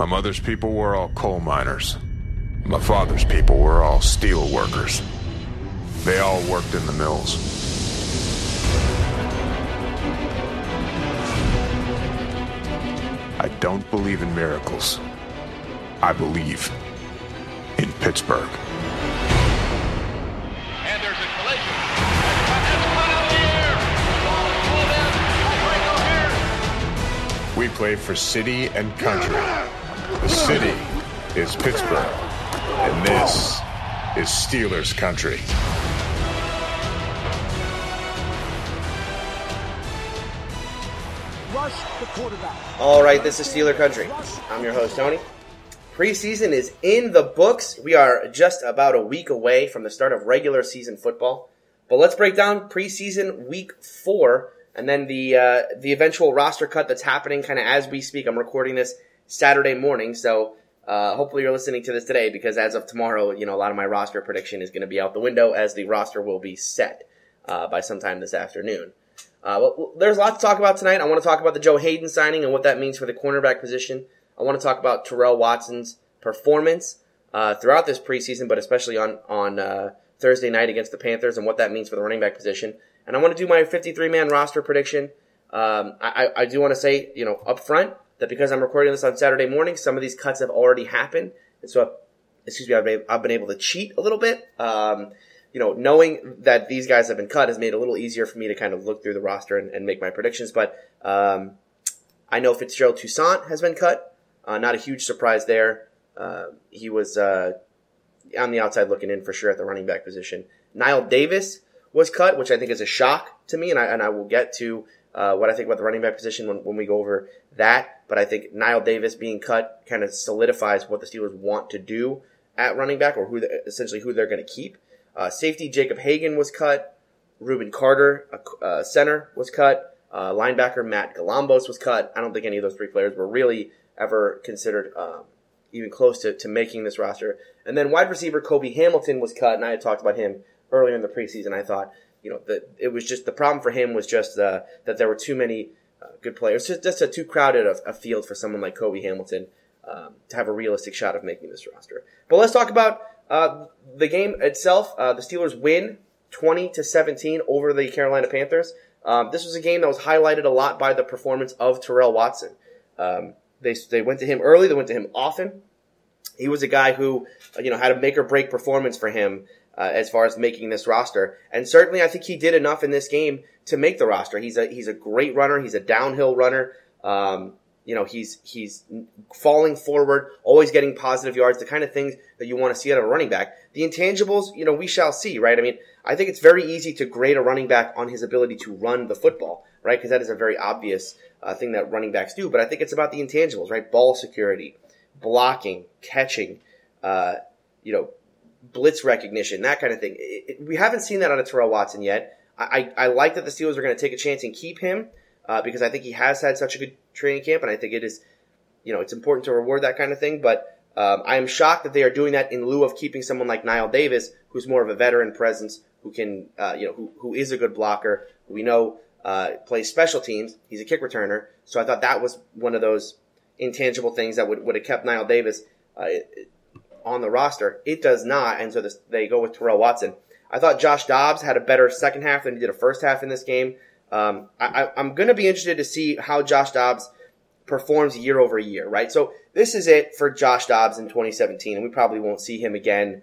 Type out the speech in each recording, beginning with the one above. My mother's people were all coal miners. My father's people were all steel workers. They all worked in the mills. I don't believe in miracles. I believe in Pittsburgh. And there's a collision. That's one out of the air. The ball is pulled in. Right over here. We play for city and country. The city is Pittsburgh, and this is Steelers country. Rush the quarterback. All right, this is Steeler country. I'm your host, Tony. Preseason is in the books. We are just about a week away from the start of regular season football. But let's break down preseason week 4 and then the eventual roster cut that's happening kind of as we speak. I'm recording this Saturday morning, so hopefully you're listening to this today, because as of tomorrow, you know, a lot of my roster prediction is going to be out the window, as the roster will be set by sometime this afternoon. Well, there's a lot to talk about tonight. I want to talk about the Joe Haden signing and what that means for the cornerback position. I want to talk about Terrell Watson's performance throughout this preseason, but especially on Thursday night against the Panthers, and what that means for the running back position. And I want to do my 53-man roster prediction. I do want to say, you know, up front, that because I'm recording this on Saturday morning, some of these cuts have already happened. And so, I've been able to cheat a little bit. Knowing that these guys have been cut has made it a little easier for me to kind of look through the roster and make my predictions. But I know Fitzgerald Toussaint has been cut. Not a huge surprise there. He was on the outside looking in for sure at the running back position. Knile Davis was cut, which I think is a shock to me, and I will get to what I think about the running back position when we go over that. But I think Knile Davis being cut kind of solidifies what the Steelers want to do at running back, or essentially who they're going to keep. Safety Jacob Hagan was cut. Reuben Carter, center, was cut. Linebacker Matt Galambos was cut. I don't think any of those three players were really ever considered even close to making this roster. And then wide receiver Kobe Hamilton was cut, and I had talked about him earlier in the preseason. I thought, you know, it was just the problem for him was just that there were too many good players. Just too crowded a field for someone like Kobe Hamilton to have a realistic shot of making this roster. But let's talk about the game itself. The Steelers win 20-17 over the Carolina Panthers. This was a game that was highlighted a lot by the performance of Terrell Watson. They went to him early. They went to him often. He was a guy who, you know, had a make or break performance for him. As far as making this roster. And certainly I think he did enough in this game to make the roster. He's a great runner. He's a downhill runner. He's falling forward, always getting positive yards, the kind of things that you want to see out of a running back. The intangibles, you know, we shall see, right? I mean, I think it's very easy to grade a running back on his ability to run the football, right? Because that is a very obvious thing that running backs do. But I think it's about the intangibles, right? Ball security, blocking, catching, blitz recognition, that kind of thing. We haven't seen that out of Terrell Watson yet. I like that the Steelers are going to take a chance and keep him because I think he has had such a good training camp, and I think it is, you know, it's important to reward that kind of thing. But I am shocked that they are doing that in lieu of keeping someone like Knile Davis, who's more of a veteran presence, who can, who is a good blocker, who we know plays special teams. He's a kick returner. So I thought that was one of those intangible things that would have kept Knile Davis on the roster. It does not, and so they go with Terrell Watson. I thought Josh Dobbs had a better second half than he did a first half in this game. I'm going to be interested to see how Josh Dobbs performs year over year, right? So this is it for Josh Dobbs in 2017, and we probably won't see him again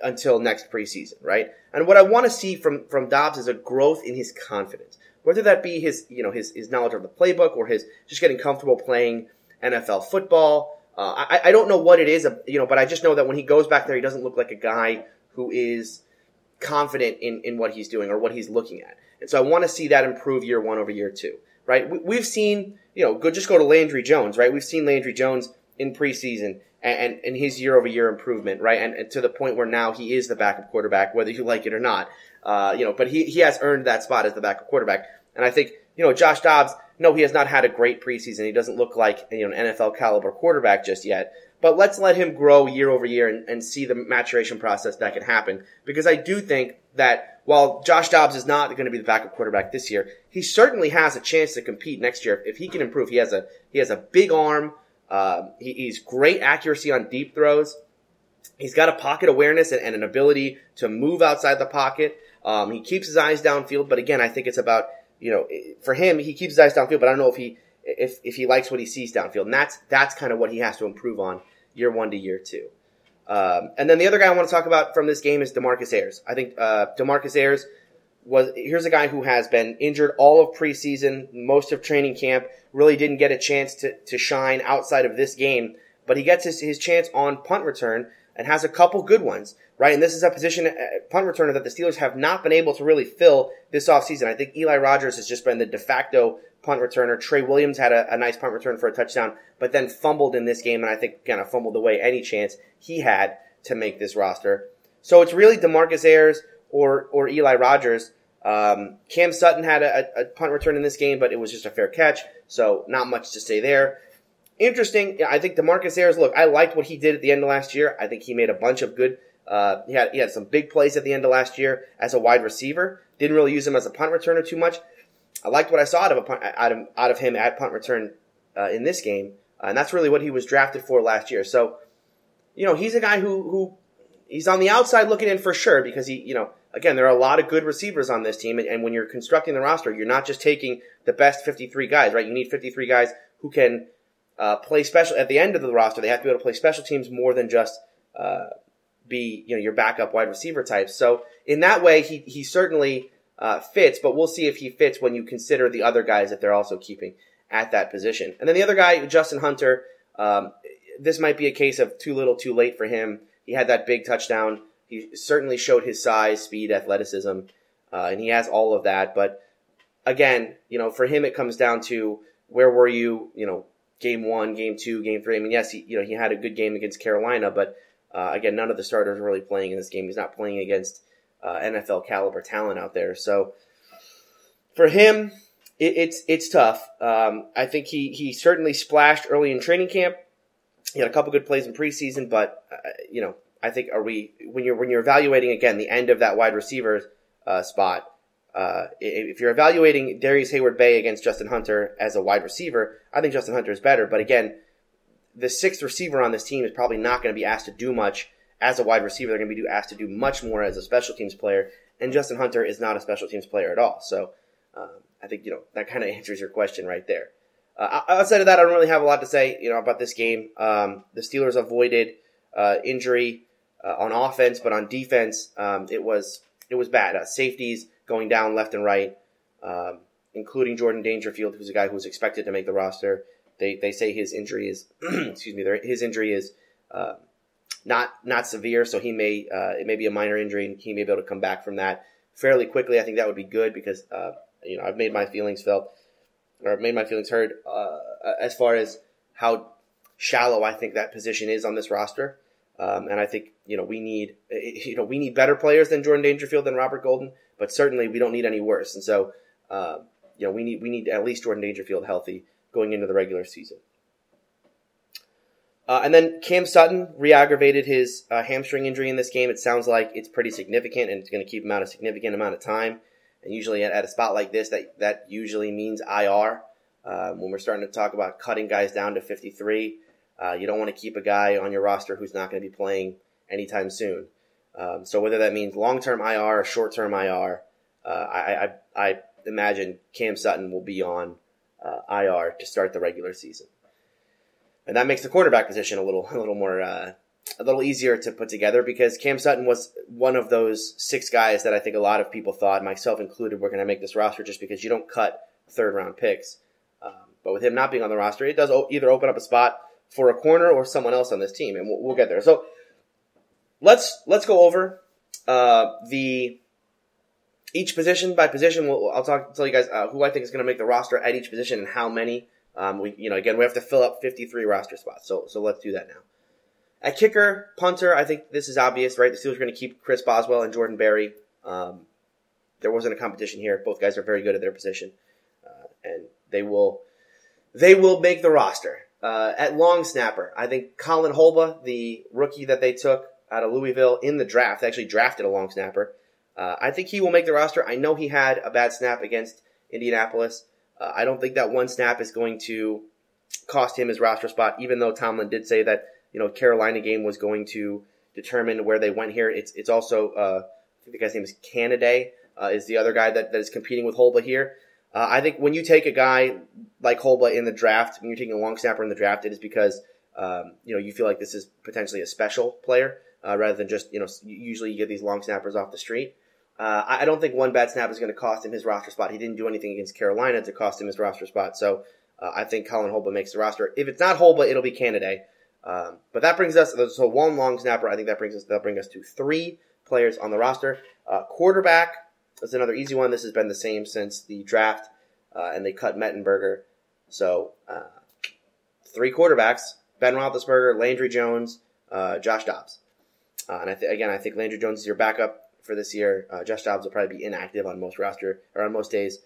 until next preseason, right? And what I want to see from Dobbs is a growth in his confidence, whether that be his knowledge of the playbook or his just getting comfortable playing NFL football. I don't know what it is, but I just know that when he goes back there, he doesn't look like a guy who is confident in what he's doing or what he's looking at. And so I want to see that improve year one over year two, right? We've seen, just go to Landry Jones, right? We've seen Landry Jones in preseason and his year over year improvement, right? And to the point where now he is the backup quarterback, whether you like it or not, but he has earned that spot as the backup quarterback. And I think, Josh Dobbs, no, he has not had a great preseason. He doesn't look like an NFL caliber quarterback just yet. But let's let him grow year over year and see the maturation process that can happen. Because I do think that while Josh Dobbs is not going to be the backup quarterback this year, he certainly has a chance to compete next year if he can improve. He has a big arm. He's great accuracy on deep throws. He's got a pocket awareness and an ability to move outside the pocket. He keeps his eyes downfield, but again, I think it's about, for him, he keeps his eyes downfield, but I don't know if he likes what he sees downfield. And that's kind of what he has to improve on year one to year two. And then the other guy I want to talk about from this game is DeMarcus Ayers. I think DeMarcus Ayers here's a guy who has been injured all of preseason, most of training camp, really didn't get a chance to shine outside of this game, but he gets his chance on punt return and has a couple good ones, right? And this is a position, punt returner, that the Steelers have not been able to really fill this offseason. I think Eli Rogers has just been the de facto punt returner. Trey Williams had a nice punt return for a touchdown, but then fumbled in this game, and I think kind of fumbled away any chance he had to make this roster. So it's really DeMarcus Ayers or Eli Rogers. Cam Sutton had a punt return in this game, but it was just a fair catch, so not much to say there. Interesting. I think DeMarcus Ayers, look, I liked what he did at the end of last year. I think he made a bunch of good he had some big plays at the end of last year as a wide receiver. Didn't really use him as a punt returner too much. I liked what I saw out of him at punt return in this game, and that's really what he was drafted for last year. So, he's a guy who he's on the outside looking in for sure, because he, again, there are a lot of good receivers on this team, and when you're constructing the roster, you're not just taking the best 53 guys, right? You need 53 guys who can play special at the end of the roster. They have to be able to play special teams more than just be your backup wide receiver types. So in that way, he certainly fits, but we'll see if he fits when you consider the other guys that they're also keeping at that position. And then the other guy, Justin Hunter, this might be a case of too little too late for him. He had that big touchdown. He certainly showed his size, speed, athleticism, and he has all of that. But again, for him it comes down to where were you, game one, game two, game three. I mean, yes, he had a good game against Carolina, but again, none of the starters are really playing in this game. He's not playing against NFL caliber talent out there. So for him, it's tough. I think he certainly splashed early in training camp. He had a couple good plays in preseason, but I think when you're evaluating again the end of that wide receiver spot, if you're evaluating Darrius Heyward-Bey against Justin Hunter as a wide receiver, I think Justin Hunter is better. But again, the sixth receiver on this team is probably not going to be asked to do much. As a wide receiver, they're going to be asked to do much more as a special teams player, and Justin Hunter is not a special teams player at all. So I think, that kind of answers your question right there. Outside of that, I don't really have a lot to say, about this game. The Steelers avoided injury on offense, but on defense, it was bad. Safeties going down left and right, including Jordan Dangerfield, who's a guy who's expected to make the roster. They say his injury is, his injury is not severe, so he may it may be a minor injury, and he may be able to come back from that fairly quickly. I think that would be good because I've made my feelings heard as far as how shallow I think that position is on this roster, and I think we need better players than Jordan Dangerfield and Robert Golden, but certainly we don't need any worse. And so we need at least Jordan Dangerfield healthy going into the regular season. And then Cam Sutton re-aggravated his hamstring injury in this game. It sounds like it's pretty significant, and it's going to keep him out a significant amount of time. And usually at a spot like this, that usually means IR. When we're starting to talk about cutting guys down to 53, you don't want to keep a guy on your roster who's not going to be playing anytime soon. So whether that means long-term IR or short-term IR, I imagine Cam Sutton will be on IR to start the regular season. And that makes the quarterback position a little more, a little easier to put together, because Cam Sutton was one of those six guys that I think a lot of people thought, myself included, were going to make this roster just because you don't cut third-round picks. But with him not being on the roster, it does either open up a spot for a corner or someone else on this team, and we'll get there. So let's go over each position by position. I'll tell you guys who I think is going to make the roster at each position and how many. We have to fill up 53 roster spots, so let's do that now. At kicker, punter, I think this is obvious, right? The Steelers are going to keep Chris Boswell and Jordan Berry. There wasn't a competition here. Both guys are very good at their position, and they will make the roster. At long snapper, I think Colin Holba, the rookie that they took out of Louisville in the draft, they actually drafted a long snapper. I think he will make the roster. I know he had a bad snap against Indianapolis. I don't think that one snap is going to cost him his roster spot, even though Tomlin did say that, you know, Carolina game was going to determine where they went here. It's also, I think the guy's name is Canaday, is the other guy that is competing with Holba here. I think when you take a guy like Holba in the draft, when you're taking a long snapper in the draft, it is because, you know, you feel like this is potentially a special player, rather than just, you know, usually you get these long snappers off the street. I don't think one bad snap is going to cost him his roster spot. He didn't do anything against Carolina to cost him his roster spot. So, I think Colin Holba makes the roster. If it's not Holba, it'll be Canaday. But that brings us, so one long snapper, I think that'll bring us to three players on the roster. Quarterback is another easy one. This has been the same since the draft, and they cut Mettenberger. So, three quarterbacks, Ben Roethlisberger, Landry Jones, Josh Dobbs. And I think Landry Jones is your backup for this year. Josh Dobbs will probably be inactive on most roster or on most days.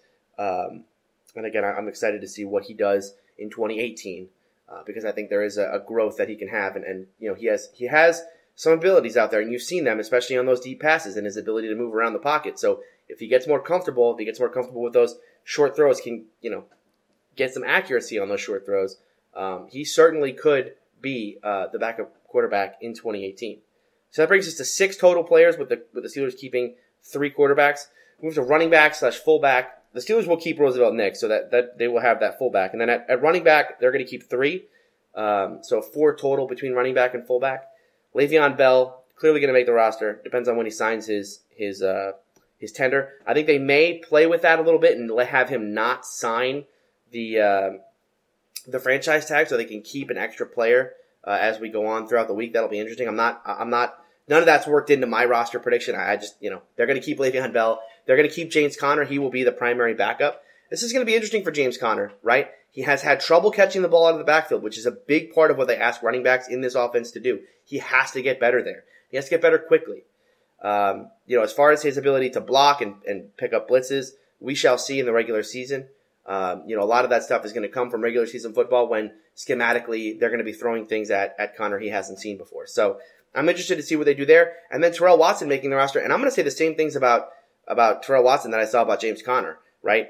And again, I'm excited to see what he does in 2018, because I think there is a growth that he can have. And you know, he has some abilities out there, and you've seen them, especially on those deep passes and his ability to move around the pocket. So if he gets more comfortable with those short throws, can, you know, get some accuracy on those short throws, he certainly could be the backup quarterback in 2018. So that brings us to six total players, with the Steelers keeping three quarterbacks. Move to running back / fullback. The Steelers will keep Roosevelt Nix, so that they will have that fullback. And then at running back, they're going to keep three. So four total between running back and fullback. Le'Veon Bell, clearly going to make the roster. Depends on when he signs his tender. I think they may play with that a little bit and have him not sign the franchise tag, so they can keep an extra player as we go on throughout the week. That'll be interesting. None of that's worked into my roster prediction. I just, you know, they're going to keep Le'Veon Bell. They're going to keep James Conner. He will be the primary backup. This is going to be interesting for James Conner, right? He has had trouble catching the ball out of the backfield, which is a big part of what they ask running backs in this offense to do. He has to get better there. He has to get better quickly. You know, as far as his ability to block and pick up blitzes, we shall see in the regular season. You know, a lot of that stuff is going to come from regular season football when schematically they're going to be throwing things at Conner he hasn't seen before. So I'm interested to see what they do there. And then Terrell Watson making the roster. And I'm going to say the same things about Terrell Watson that I saw about James Conner, right?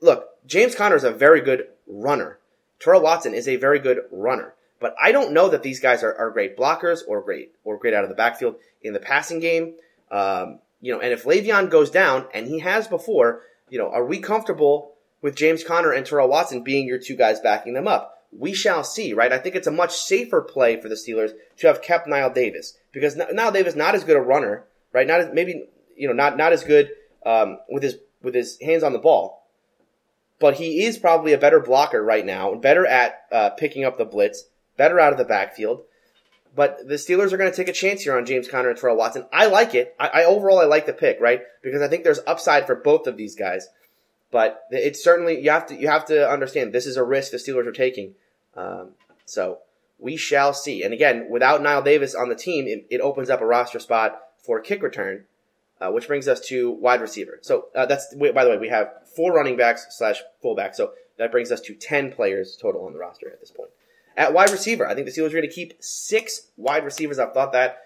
Look, James Conner is a very good runner. Terrell Watson is a very good runner. But I don't know that these guys are great blockers or great out of the backfield in the passing game. You know, and if Le'Veon goes down, and he has before, you know, are we comfortable with James Conner and Terrell Watson being your two guys backing them up? We shall see, right? I think it's a much safer play for the Steelers to have kept Knile Davis, because Knile Davis, not as good a runner, right? Not as good with his hands on the ball, but he is probably a better blocker right now, better at picking up the blitz, better out of the backfield. But the Steelers are going to take a chance here on James Conner and Terrell Watson. I like it. I like the pick, right? Because I think there's upside for both of these guys. But it's certainly, you have to understand this is a risk the Steelers are taking. So we shall see. And again, without Knile Davis on the team, it opens up a roster spot for kick return. Which brings us to wide receiver. So that's, by the way, we have four running backs / fullback. So that brings us to 10 players total on the roster at this point. At wide receiver, I think the Steelers are going to keep six wide receivers. I've thought that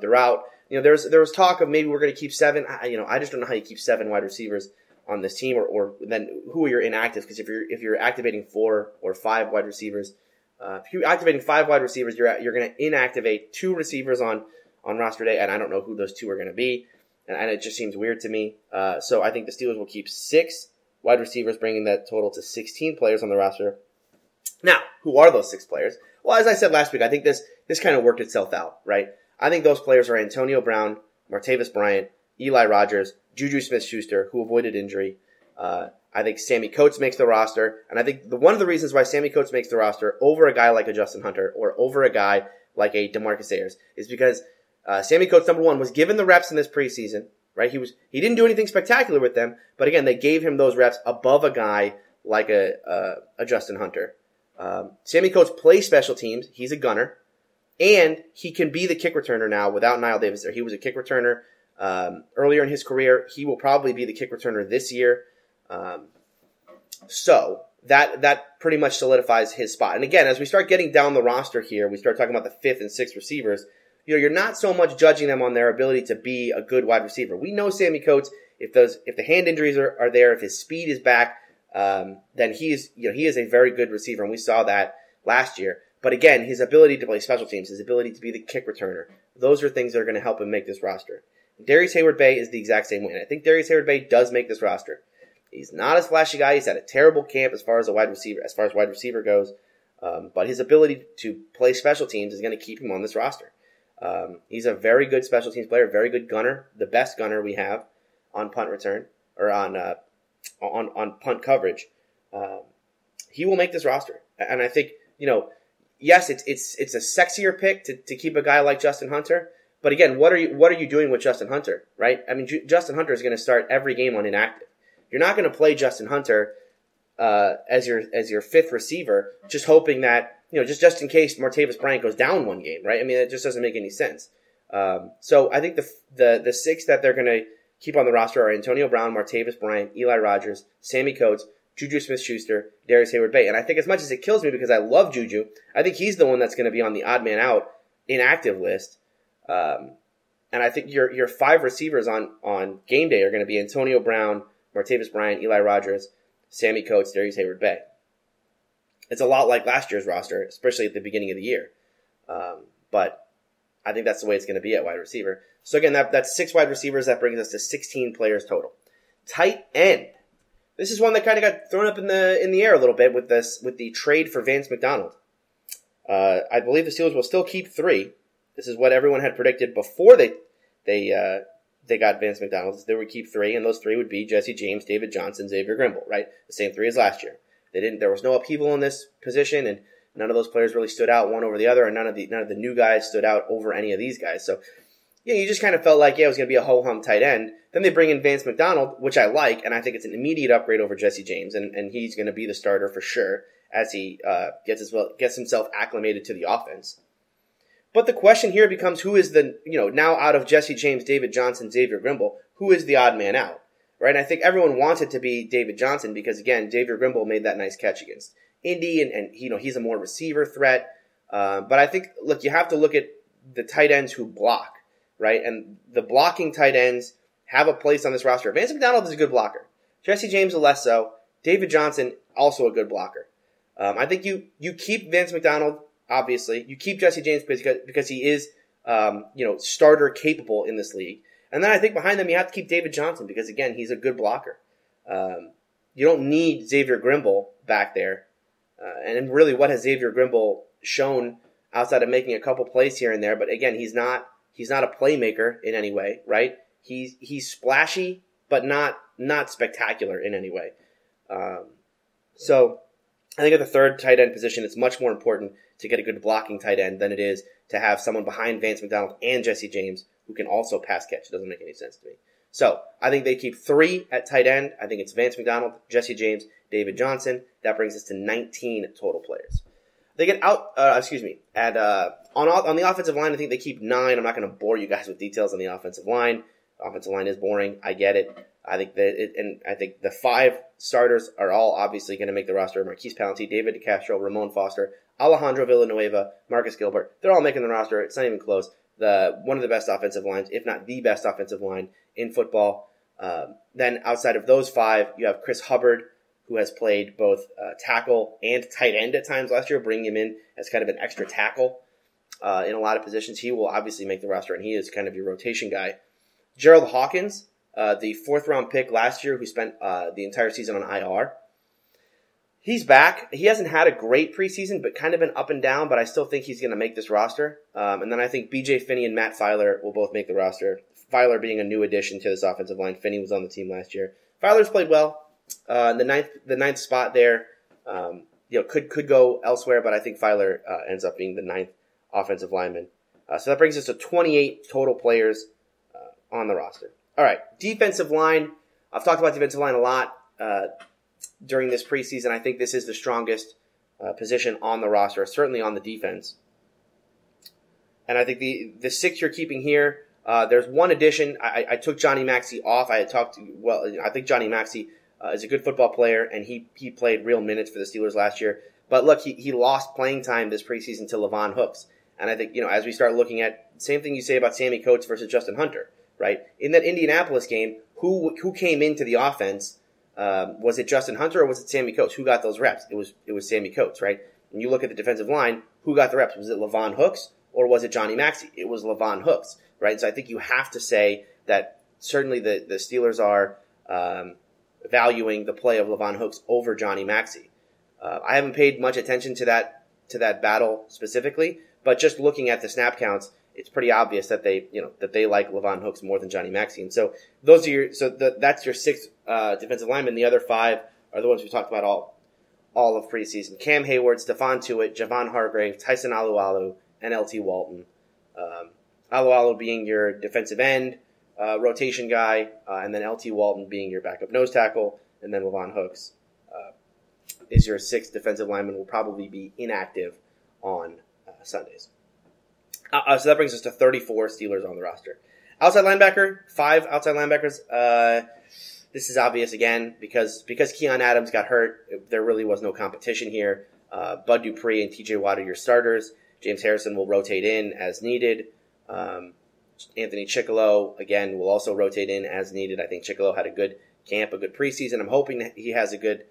throughout. You know, there was talk of maybe we're going to keep seven. I just don't know how you keep seven wide receivers on this team, or then who are your inactive? Because if you're activating four or five wide receivers, if you're activating five wide receivers, you're going to inactivate two receivers on roster day, and I don't know who those two are going to be. And it just seems weird to me. So I think the Steelers will keep six wide receivers, bringing that total to 16 players on the roster. Now, who are those six players? Well, as I said last week, I think this kind of worked itself out, right? I think those players are Antonio Brown, Martavis Bryant, Eli Rogers, Juju Smith-Schuster, who avoided injury. I think Sammy Coates makes the roster. And I think one of the reasons why Sammy Coates makes the roster over a guy like a Justin Hunter or over a guy like a DeMarcus Ayers is because Sammy Coates, number one, was given the reps in this preseason, right? He didn't do anything spectacular with them, but again, they gave him those reps above a guy like a Justin Hunter. Sammy Coates plays special teams. He's a gunner, and he can be the kick returner now without Knile Davis there. He was a kick returner earlier in his career. He will probably be the kick returner this year. So that pretty much solidifies his spot. And again, as we start getting down the roster here, we start talking about the fifth and sixth receivers. You know, you're not so much judging them on their ability to be a good wide receiver. We know Sammy Coates, if the hand injuries are there, if his speed is back, then he is a very good receiver, and we saw that last year. But again, his ability to play special teams, his ability to be the kick returner, those are things that are going to help him make this roster. Darrius Heyward-Bey is the exact same way, and I think Darrius Heyward-Bey does make this roster. He's not a flashy guy. He's had a terrible camp as far as wide receiver goes. But his ability to play special teams is going to keep him on this roster. He's a very good special teams player, very good gunner, the best gunner we have on punt return or on punt coverage. He will make this roster, and I think yes, it's a sexier pick to keep a guy like Justin Hunter. But again, what are you doing with Justin Hunter, right? I mean, Justin Hunter is going to start every game on inactive. You're not going to play Justin Hunter as your fifth receiver, just hoping that just in case Martavis Bryant goes down one game, right? I mean, it just doesn't make any sense. So I think the six that they're going to keep on the roster are Antonio Brown, Martavis Bryant, Eli Rogers, Sammy Coates, Juju Smith-Schuster, Darrius Heyward-Bey. And I think as much as it kills me because I love Juju, I think he's the one that's going to be on the odd man out inactive list. And I think your five receivers on game day are going to be Antonio Brown, Martavis Bryant, Eli Rogers, Sammy Coates, Darrius Heyward-Bey. It's a lot like last year's roster, especially at the beginning of the year. But I think that's the way it's going to be at wide receiver. So again, that's six wide receivers. That brings us to 16 players total. Tight end. This is one that kind of got thrown up in the air a little bit with the trade for Vance McDonald. I believe the Steelers will still keep three. This is what everyone had predicted before they got Vance McDonald. They would keep three, and those three would be Jesse James, David Johnson, Xavier Grimble, right? The same three as last year. They didn't. There was no upheaval in this position, and none of those players really stood out one over the other, and none of the new guys stood out over any of these guys. So, you just kind of felt like it was going to be a ho-hum tight end. Then they bring in Vance McDonald, which I like, and I think it's an immediate upgrade over Jesse James, and he's going to be the starter for sure as he gets himself acclimated to the offense. But the question here becomes who is the now out of Jesse James, David Johnson, Xavier Grimble, who is the odd man out? Right, and I think everyone wants it to be David Johnson because, again, Xavier Grimble made that nice catch against Indy, and he's a more receiver threat. But I think, you have to look at the tight ends who block, right? And the blocking tight ends have a place on this roster. Vance McDonald is a good blocker. Jesse James, a less so. David Johnson, also a good blocker. I think you keep Vance McDonald, obviously. You keep Jesse James because he is starter capable in this league. And then I think behind them you have to keep David Johnson because, again, he's a good blocker. You don't need Xavier Grimble back there. And really, what has Xavier Grimble shown outside of making a couple plays here and there? But, again, he's not a playmaker in any way, right? He's splashy but not spectacular in any way. So I think at the third tight end position, it's much more important to get a good blocking tight end than it is to have someone behind Vance McDonald and Jesse James who can also pass catch. It doesn't make any sense to me. So I think they keep three at tight end. I think it's Vance McDonald, Jesse James, David Johnson. That brings us to 19 total players. They get out, on the offensive line, I think they keep nine. I'm not going to bore you guys with details on the offensive line. The offensive line is boring. I get it. I think the five starters are all obviously going to make the roster. Marquise Pouncey, David DeCastro, Ramon Foster, Alejandro Villanueva, Marcus Gilbert. They're all making the roster. It's not even close. One of the best offensive lines, if not the best offensive line in football. Then outside of those five, you have Chris Hubbard, who has played both tackle and tight end at times last year, bringing him in as kind of an extra tackle in a lot of positions. He will obviously make the roster, and he is kind of your rotation guy. Gerald Hawkins, the fourth-round pick last year, who spent the entire season on IR. He's back. He hasn't had a great preseason, but kind of been up and down, but I still think he's going to make this roster. And then I think B.J. Finney and Matt Filer will both make the roster, Filer being a new addition to this offensive line. Finney was on the team last year. Filer's played well. The ninth spot there could go elsewhere, but I think Filer ends up being the ninth offensive lineman. So that brings us to 28 total players on the roster. All right, defensive line. I've talked about defensive line a lot during this preseason. I think this is the strongest position on the roster, certainly on the defense. And I think the six you're keeping here, there's one addition. I took Johnny Maxey off. I think Johnny Maxey is a good football player, and he played real minutes for the Steelers last year. But look, he lost playing time this preseason to Lavon Hooks. And I think, as we start looking at same thing you say about Sammy Coates versus Justin Hunter, right? In that Indianapolis game, who came into the offense Was it Justin Hunter or was it Sammy Coates? Who got those reps? It was Sammy Coates, right? When you look at the defensive line, who got the reps? Was it Lavon Hooks or was it Johnny Maxey? It was Lavon Hooks, right? So I think you have to say that certainly the Steelers are valuing the play of Lavon Hooks over Johnny Maxey. I haven't paid much attention to that battle specifically, but just looking at the snap counts, it's pretty obvious that they like Lavon Hooks more than Johnny Maxey. And so those are that's your sixth defensive lineman. The other five are the ones we talked about all of preseason: Cam Hayward, Stephon Tuitt, Javon Hargrave, Tyson Alualu, and LT Walton. Alualu being your defensive end rotation guy, and then LT Walton being your backup nose tackle, and then Lavon Hooks is your sixth defensive lineman. Will probably be inactive on Sundays. So that brings us to 34 Steelers on the roster. Outside linebacker, 5 outside linebackers. This is obvious again because Keon Adams got hurt. There really was no competition here. Bud Dupree and T.J. Watt are your starters. James Harrison will rotate in as needed. Anthony Chickalow, again, will also rotate in as needed. I think Chickalow had a good camp, a good preseason. I'm hoping that he has a good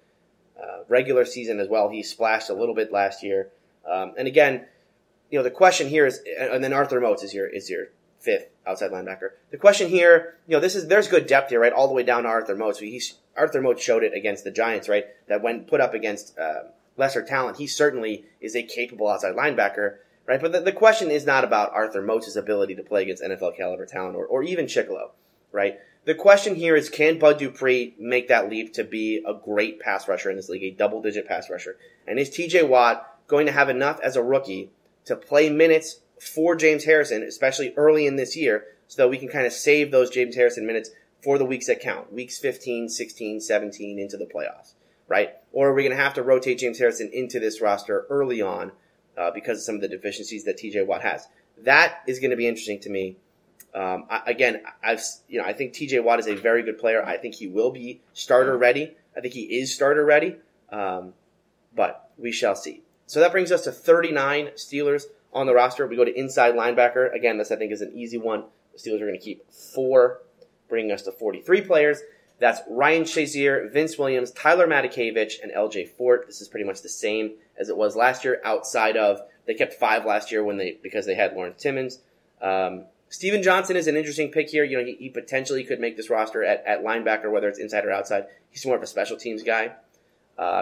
regular season as well. He splashed a little bit last year. And again, the question here is, and then Arthur Moats is your fifth outside linebacker. The question here, there's good depth here, right? All the way down to Arthur Moats. Arthur Moats showed it against the Giants, right? That when put up against lesser talent, he certainly is a capable outside linebacker, right? But the question is not about Arthur Moats' ability to play against NFL caliber talent or even Chickalow, right? The question here is, can Bud Dupree make that leap to be a great pass rusher in this league, a double-digit pass rusher? And is T.J. Watt going to have enough as a rookie to play minutes for James Harrison, especially early in this year, so that we can kind of save those James Harrison minutes for the weeks that count, weeks 15, 16, 17 into the playoffs, right? Or are we going to have to rotate James Harrison into this roster early on because of some of the deficiencies that TJ Watt has? That is going to be interesting to me. I think TJ Watt is a very good player. I think he will be starter ready. I think he is starter ready, but we shall see. So that brings us to 39 Steelers on the roster. We go to inside linebacker. Again, this I think is an easy one. The Steelers are going to keep 4, bringing us to 43 players. That's Ryan Shazier, Vince Williams, Tyler Matakevich, and LJ Fort. This is pretty much the same as it was last year, outside of they kept 5 last year because they had Lawrence Timmons. Steven Johnson is an interesting pick here. He potentially could make this roster at linebacker, whether it's inside or outside. He's more of a special teams guy.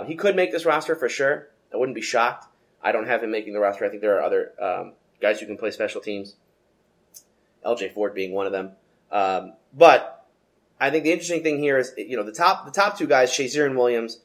He could make this roster for sure. I wouldn't be shocked. I don't have him making the roster. I think there are other guys who can play special teams, LJ Ford being one of them. But I think the interesting thing here is, the top 2 guys, Shazier and Williams.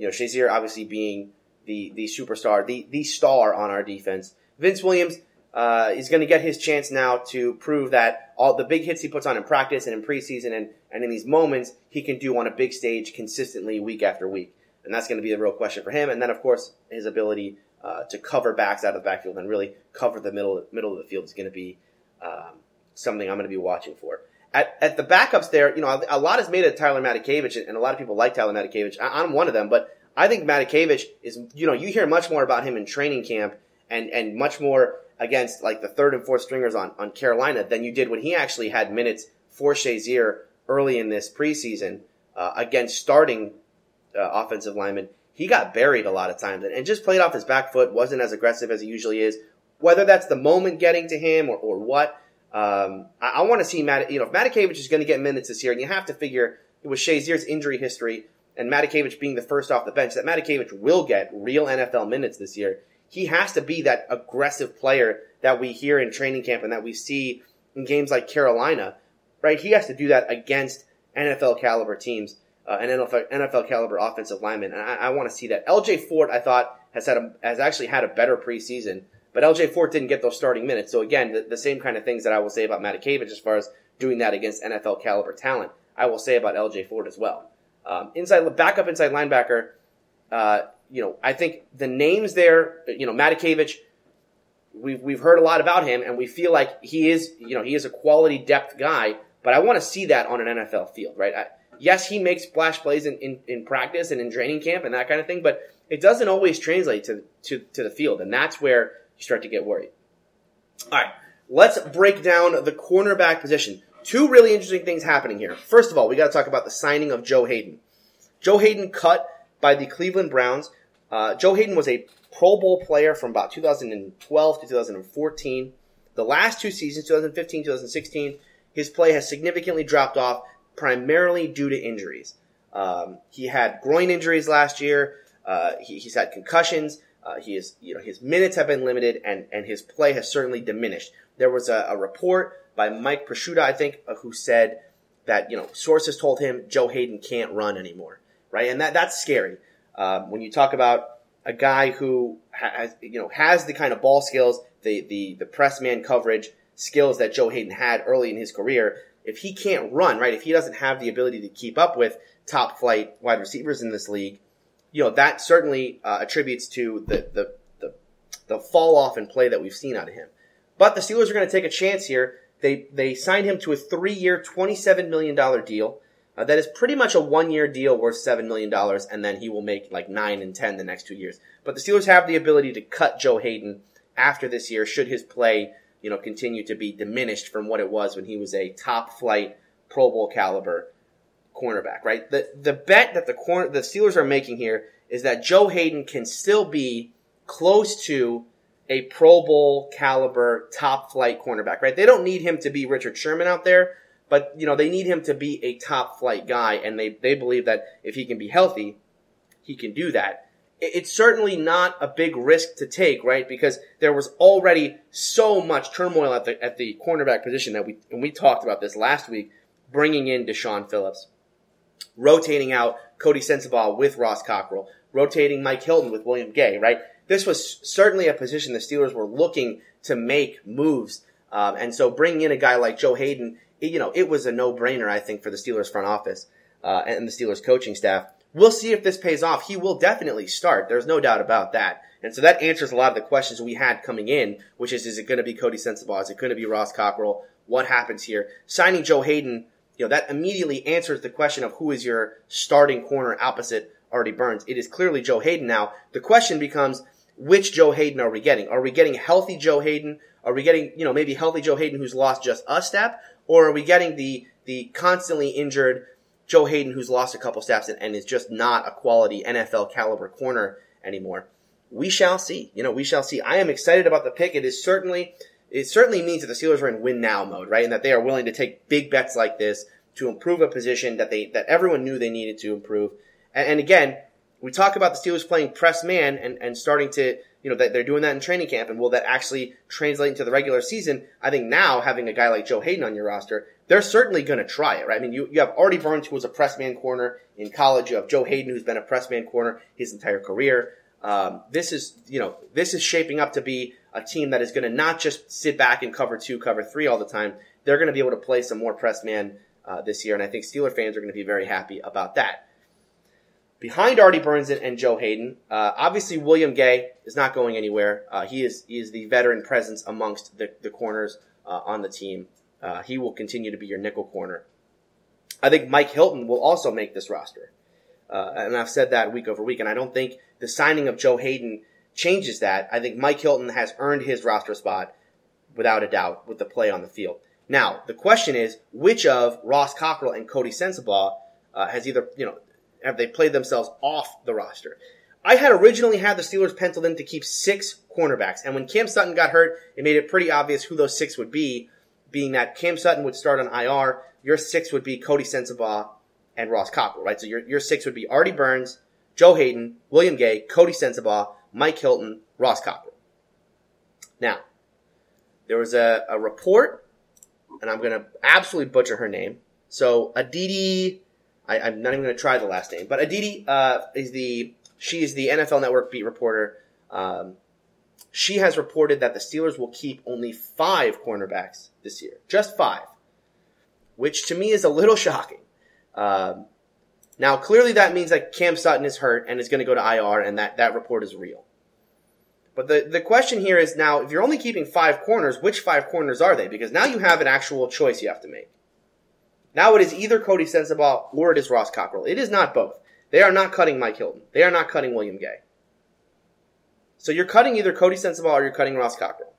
Shazier obviously being the superstar, the star on our defense. Vince Williams is going to get his chance now to prove that all the big hits he puts on in practice and in preseason and in these moments he can do on a big stage consistently week after week. And that's going to be the real question for him. And then, of course, his ability to cover backs out of the backfield and really cover the middle of the field is going to be something I'm going to be watching for. At the backups there, a lot is made of Tyler Matakevich, and a lot of people like Tyler Matakevich. I'm one of them, but I think Matakevich is, you hear much more about him in training camp and much more against like the third and fourth stringers on Carolina than you did when he actually had minutes for Shazier early in this preseason against starting offensive lineman. He got buried a lot of times and just played off his back foot, wasn't as aggressive as he usually is, whether that's the moment getting to him or what. I want to see if Matakevich is going to get minutes this year, and you have to figure with Shazier's injury history and Matakevich being the first off the bench, that Matakevich will get real NFL minutes this year. He has to be that aggressive player that we hear in training camp and that we see in games like Carolina, right? He has to do that against NFL caliber teams. An NFL caliber offensive lineman, and I want to see that. LJ Fort, I thought, has actually had a better preseason, but LJ Fort didn't get those starting minutes. So again, the same kind of things that I will say about Matakevich as far as doing that against NFL caliber talent, I will say about LJ Fort as well. Backup inside linebacker, I think the names there, Matakevich, we've heard a lot about him, and we feel like he is a quality depth guy, but I want to see that on an NFL field, right? Yes, he makes splash plays in practice and in training camp and that kind of thing, but it doesn't always translate to the field, and that's where you start to get worried. All right, let's break down the cornerback position. Two really interesting things happening here. First of all, we got to talk about the signing of Joe Haden. Joe Haden cut by the Cleveland Browns. Joe Haden was a Pro Bowl player from about 2012 to 2014. The last two seasons, 2015, 2016, his play has significantly dropped off, primarily due to injuries. He had groin injuries last year. He's had concussions. His minutes have been limited, and his play has certainly diminished. There was a report by Mike Prosciutto, I think, who said that, sources told him Joe Haden can't run anymore, right? And that's scary. When you talk about a guy who has the kind of ball skills, the press man coverage skills that Joe Haden had early in his career, if he can't run, right, if he doesn't have the ability to keep up with top flight wide receivers in this league, that certainly attributes to the fall off in play that we've seen out of him. But the Steelers are going to take a chance here. They signed him to a 3-year, $27 million deal. That is pretty much a 1-year deal worth $7 million, and then he will make like 9 and 10 the next 2 years. But the Steelers have the ability to cut Joe Haden after this year should his play, continue to be diminished from what it was when he was a top flight Pro Bowl caliber cornerback, right? The bet that the Steelers are making here is that Joe Haden can still be close to a Pro Bowl caliber top flight cornerback, right? They don't need him to be Richard Sherman out there, but, they need him to be a top flight guy, and they believe that if he can be healthy, he can do that. It's certainly not a big risk to take, right? Because there was already so much turmoil at the cornerback position and we talked about this last week, bringing in Deshaun Phillips, rotating out Cody Sensabaugh with Ross Cockrell, rotating Mike Hilton with William Gay, right? This was certainly a position the Steelers were looking to make moves. And so bringing in a guy like Joe Haden, it was a no-brainer, I think, for the Steelers front office and the Steelers coaching staff. We'll see if this pays off. He will definitely start. There's no doubt about that. And so that answers a lot of the questions we had coming in, which is it going to be Cody Sensabaugh? Is it going to be Ross Cockrell? What happens here? Signing Joe Haden, that immediately answers the question of who is your starting corner opposite Artie Burns. It is clearly Joe Haden now. The question becomes, which Joe Haden are we getting? Are we getting healthy Joe Haden? Are we getting, maybe healthy Joe Haden who's lost just a step? Or are we getting the constantly injured Joe Haden who's lost a couple steps and is just not a quality NFL caliber corner anymore? We shall see. We shall see. I am excited about the pick. It certainly means that the Steelers are in win now mode, right? And that they are willing to take big bets like this to improve a position that everyone knew they needed to improve. And again, we talk about the Steelers playing press man and starting to, that they're doing that in training camp, and will that actually translate into the regular season? I think now having a guy like Joe Haden on your roster, they're certainly going to try it, right? I mean, you have Artie Burns, who was a press man corner in college. You have Joe Haden, who's been a press man corner his entire career. This is shaping up to be a team that is going to not just sit back and cover 2, cover 3 all the time. They're going to be able to play some more press man this year, and I think Steeler fans are going to be very happy about that. Behind Artie Burns and Joe Haden, obviously William Gay is not going anywhere. He is the veteran presence amongst the corners on the team. He will continue to be your nickel corner. I think Mike Hilton will also make this roster. And I've said that week over week, and I don't think the signing of Joe Haden changes that. I think Mike Hilton has earned his roster spot without a doubt with the play on the field. Now, the question is, which of Ross Cockrell and Cody Sensabaugh has either, have they played themselves off the roster? I had originally had the Steelers penciled in to keep 6 cornerbacks. And when Cam Sutton got hurt, it made it pretty obvious who those 6 would be, being that Cam Sutton would start on IR. Your 6 would be Cody Sensabaugh and Ross Cockrell, right? So your 6 would be Artie Burns, Joe Haden, William Gay, Cody Sensabaugh, Mike Hilton, Ross Cockrell. Now, there was a report, and I'm going to absolutely butcher her name. So Aditi... I'm not even going to try the last name, but Aditi is the NFL Network beat reporter. She has reported that the Steelers will keep only 5 cornerbacks this year, just 5, which to me is a little shocking. Now, clearly that means that Cam Sutton is hurt and is going to go to IR, and that report is real. But the question here is now, if you're only keeping 5 corners, which 5 corners are they? Because now you have an actual choice you have to make. Now it is either Cody Sensabaugh or it is Ross Cockrell. It is not both. They are not cutting Mike Hilton. They are not cutting William Gay. So you're cutting either Cody Sensabaugh or you're cutting Ross Cockrell.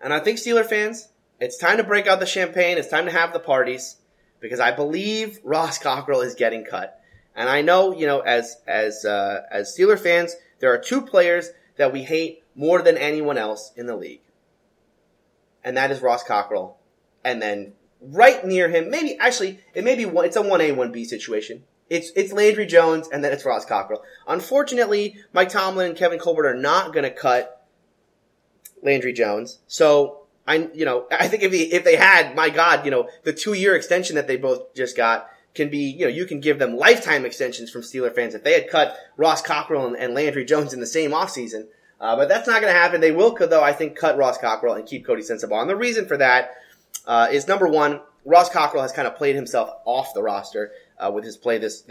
And I think Steeler fans It's time to break out the champagne. It's time to have the parties because I believe Ross Cockrell is getting cut. And I know, you know, as Steeler fans, there are two players that we hate more than anyone else in the league. And that is Ross Cockrell. And then right near him, maybe, actually, it may be one, it's a 1A, 1B situation. It's Landry Jones, and then it's Ross Cockrell. Unfortunately, Mike Tomlin and Kevin Colbert are not going to cut Landry Jones. So, I think if they had, my God, you know, the 2-year extension that they both just got can be, you know, you can give them lifetime extensions from Steeler fans if they had cut Ross Cockrell and Landry Jones in the same offseason. But that's not going to happen. They will, though, I think, cut Ross Cockrell and keep Cody Sensabaugh. And the reason for that is, number one, Ross Cockrell has kind of played himself off the roster with his play this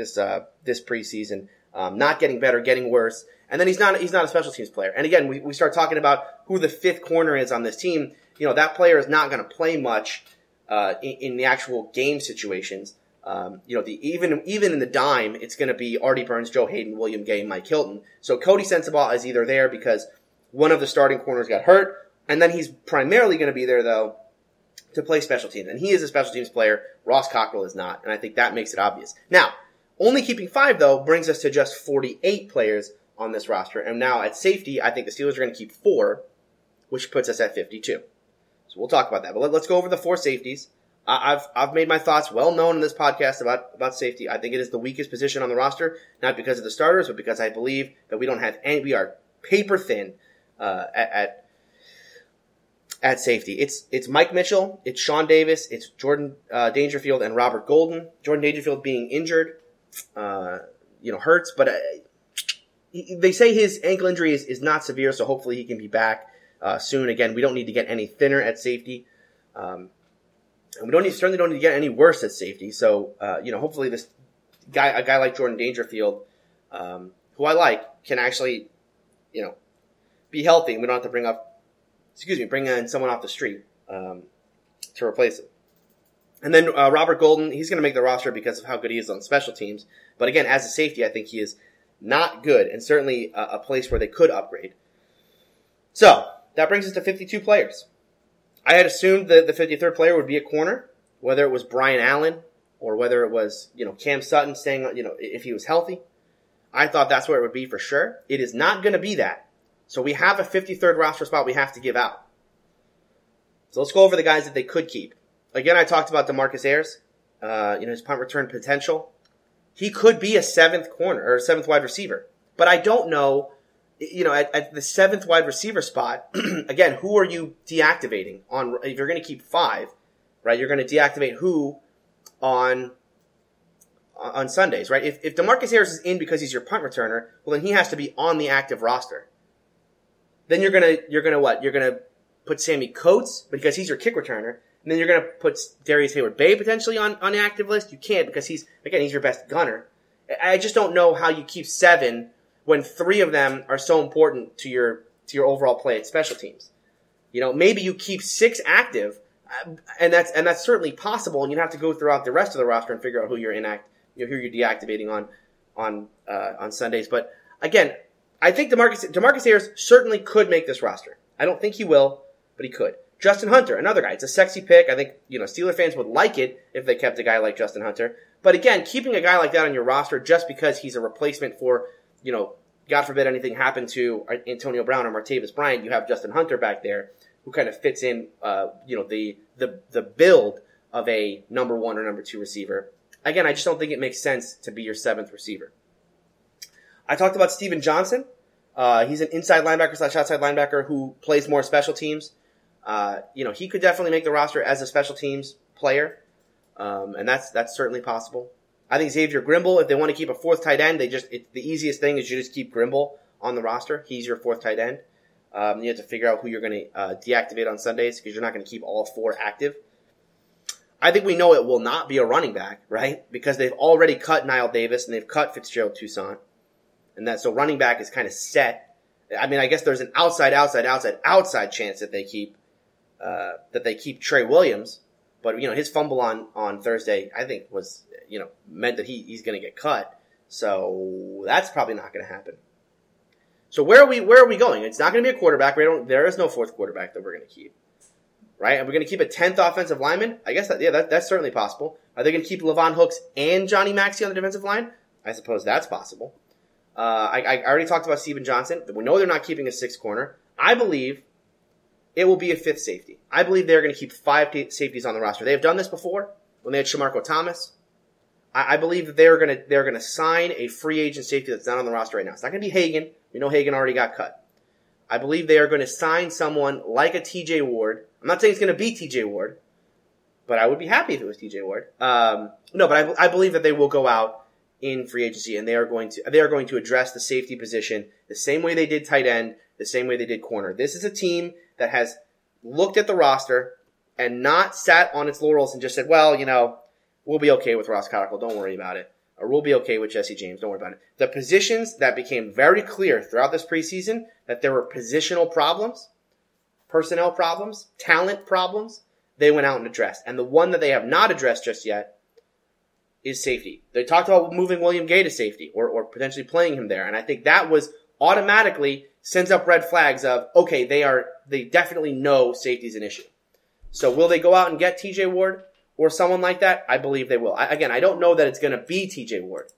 preseason, not getting better, getting worse. And then he's not a special teams player. And again, we start talking about who the fifth corner is on this team. You know, that player is not going to play much in the actual game situations. Even in the dime, it's going to be Artie Burns, Joe Haden, William Gay, Mike Hilton. So Cody Sensabaugh is either there because one of the starting corners got hurt, and then he's primarily going to be there, though, to play special teams. And he is a special teams player. Ross Cockrell is not, and I think that makes it obvious. Now, only keeping 5, though, brings us to just 48 players on this roster. And now at safety, I think the Steelers are going to keep 4, which puts us at 52. So we'll talk about that. But let's go over the 4 safeties. I've made my thoughts well known in this podcast about safety. I think it is the weakest position on the roster, not because of the starters, but because I believe that we don't have any. We are paper thin at safety. It's Mike Mitchell, it's Sean Davis, it's Jordan Dangerfield, and Robert Golden. Jordan Dangerfield being injured, hurts, but they say his ankle injury is not severe, so hopefully he can be back soon. Again, we don't need to get any thinner at safety. And we certainly don't need to get any worse at safety. So, hopefully this guy, a guy like Jordan Dangerfield, who I like, can actually, be healthy. And we don't have to bring in someone off the street, to replace him. And then, Robert Golden, he's going to make the roster because of how good he is on special teams. But again, as a safety, I think he is not good and certainly a place where they could upgrade. So that brings us to 52 players. I had assumed that the 53rd player would be a corner, whether it was Brian Allen or whether it was, Cam Sutton staying, if he was healthy. I thought that's where it would be for sure. It is not going to be that. So we have a 53rd roster spot we have to give out. So let's go over the guys that they could keep. Again, I talked about DeMarcus Ayers, his punt return potential. He could be a 7th corner or a 7th wide receiver, but I don't know. At the 7th wide receiver spot, again, who are you deactivating on? If you're going to keep 5, right, you're going to deactivate who on Sundays, right? If DeMarcus Ayers is in because he's your punt returner, well, then he has to be on the active roster. Then you're going to what? You're going to put Sammy Coates because he's your kick returner, and then you're going to put Darrius Heyward-Bey potentially on the active list. You can't because he's your best gunner. I just don't know how you keep 7 when 3 of them are so important to your overall play at special teams. Maybe you keep 6 active, and that's certainly possible. And you'd have to go throughout the rest of the roster and figure out who who you're deactivating on Sundays. But again, I think DeMarcus Ayers certainly could make this roster. I don't think he will, but he could. Justin Hunter, another guy. It's a sexy pick. I think Steeler fans would like it if they kept a guy like Justin Hunter. But again, keeping a guy like that on your roster just because he's a replacement for, God forbid anything happened to Antonio Brown or Martavis Bryant, you have Justin Hunter back there who kind of fits in, the build of a number 1 or number 2 receiver. Again, I just don't think it makes sense to be your 7th receiver. I talked about Steven Johnson. He's an inside linebacker / outside linebacker who plays more special teams. He could definitely make the roster as a special teams player. And that's certainly possible. I think Xavier Grimble, if they want to keep a 4th tight end, the easiest thing is you just keep Grimble on the roster. He's your 4th tight end. You have to figure out who you're going to deactivate on Sundays because you're not going to keep all 4 active. I think we know it will not be a running back, right? Because they've already cut Knile Davis and they've cut Fitzgerald Toussaint. And so running back is kind of set. I mean, I guess there's an outside chance that they keep Trey Williams. But, his fumble on Thursday, I think, was, meant that he's going to get cut. So that's probably not going to happen. So where are we going? It's not going to be a quarterback. There is no 4th quarterback that we're going to keep. right? Are we going to keep a 10th offensive lineman? I guess that's certainly possible. Are they going to keep Lavon Hooks and Johnny Maxey on the defensive line? I suppose that's possible. I already talked about Steven Johnson. We know they're not keeping a sixth corner. I believe it will be a fifth safety. I believe they're going to keep five safeties on the roster. They have done this before when they had Shamarco Thomas. I believe that they're going to sign a free agent safety that's not on the roster right now. It's not going to be Hagen. We know Hagen already got cut. I believe they are going to sign someone like a T.J. Ward. I'm not saying it's going to be T.J. Ward, but I would be happy if it was T.J. Ward. But I believe that they will go out in free agency and they are going to address the safety position the same way they did tight end, the same way they did corner. This is a team that has looked at the roster and not sat on its laurels and just said, we'll be okay with Ross Cockrell. Don't worry about it. Or we'll be okay with Jesse James. Don't worry about it. The positions that became very clear throughout this preseason that there were positional problems, personnel problems, talent problems, they went out and addressed. And the one that they have not addressed just yet is safety. They talked about moving William Gay to safety or potentially playing him there. And I think that was automatically sends up red flags of, okay, they definitely know safety is an issue. So will they go out and get T.J. Ward? Or someone like that? I believe they will. I don't know that it's going to be T.J. Ward.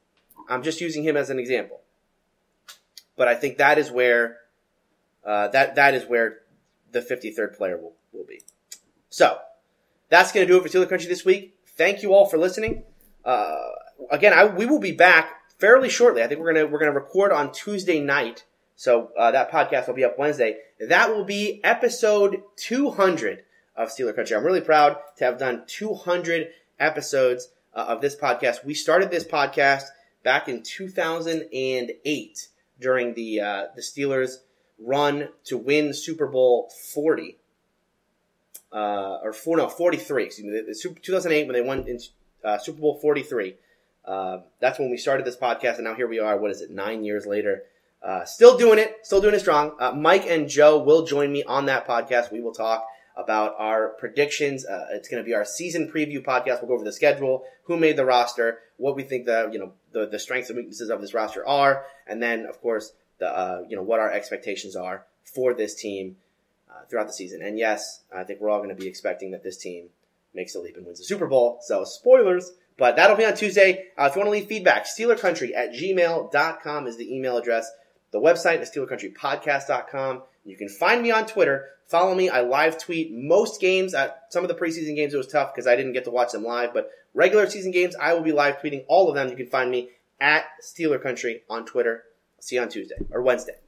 I'm just using him as an example. But I think that is where the 53rd player will be. So that's going to do it for Steeler Country this week. Thank you all for listening. We will be back fairly shortly. I think we're going to record on Tuesday night, so that podcast will be up Wednesday. That will be episode 200. Of Steeler Country. I'm really proud to have done 200 episodes of this podcast. We started this podcast back in 2008 during the Steelers' run to win Super Bowl 43. Excuse me, 2008 when they won in Super Bowl 43. That's when we started this podcast, and now here we are. What is it? 9 years later, still doing it strong. Mike and Joe will join me on that podcast. We will talk about our predictions. It's going to be our season preview podcast. We'll go over the schedule, who made the roster, what we think the strengths and weaknesses of this roster are, and then of course what our expectations are for this team throughout the season. And yes, I think we're all going to be expecting that this team makes the leap and wins the Super Bowl. So spoilers, but that'll be on Tuesday. If you want to leave feedback, SteelerCountry@gmail.com is the email address. The website is SteelerCountryPodcast.com. You can find me on Twitter. Follow me. I live tweet most games. Some of the preseason games, it was tough because I didn't get to watch them live. But regular season games, I will be live tweeting all of them. You can find me at Steeler Country on Twitter. See you on Tuesday or Wednesday.